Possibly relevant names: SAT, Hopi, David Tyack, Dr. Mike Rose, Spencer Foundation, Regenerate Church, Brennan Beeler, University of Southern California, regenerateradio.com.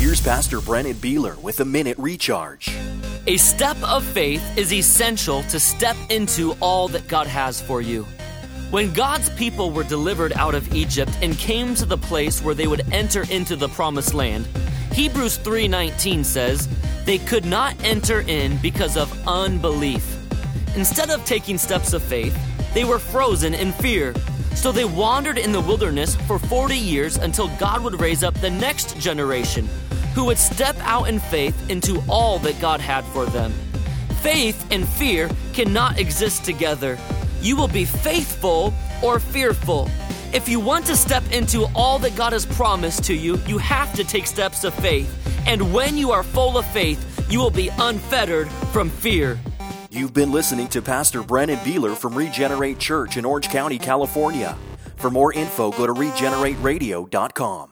Here's Pastor Brennan Beeler with a Minute Recharge. A step of faith is essential to step into all that God has for you. When God's people were delivered out of Egypt and came to the place where they would enter into the Promised Land, Hebrews 3:19 says, they could not enter in because of unbelief. Instead of taking steps of faith, they were frozen in fear. So they wandered in the wilderness for 40 years until God would raise up the next generation who would step out in faith into all that God had for them. Faith and fear cannot exist together. You will be faithful or fearful. If you want to step into all that God has promised to you, you have to take steps of faith. And when you are full of faith, you will be unfettered from fear. You've been listening to Pastor Brennan Beeler from Regenerate Church in Orange County, California. For more info, go to regenerateradio.com.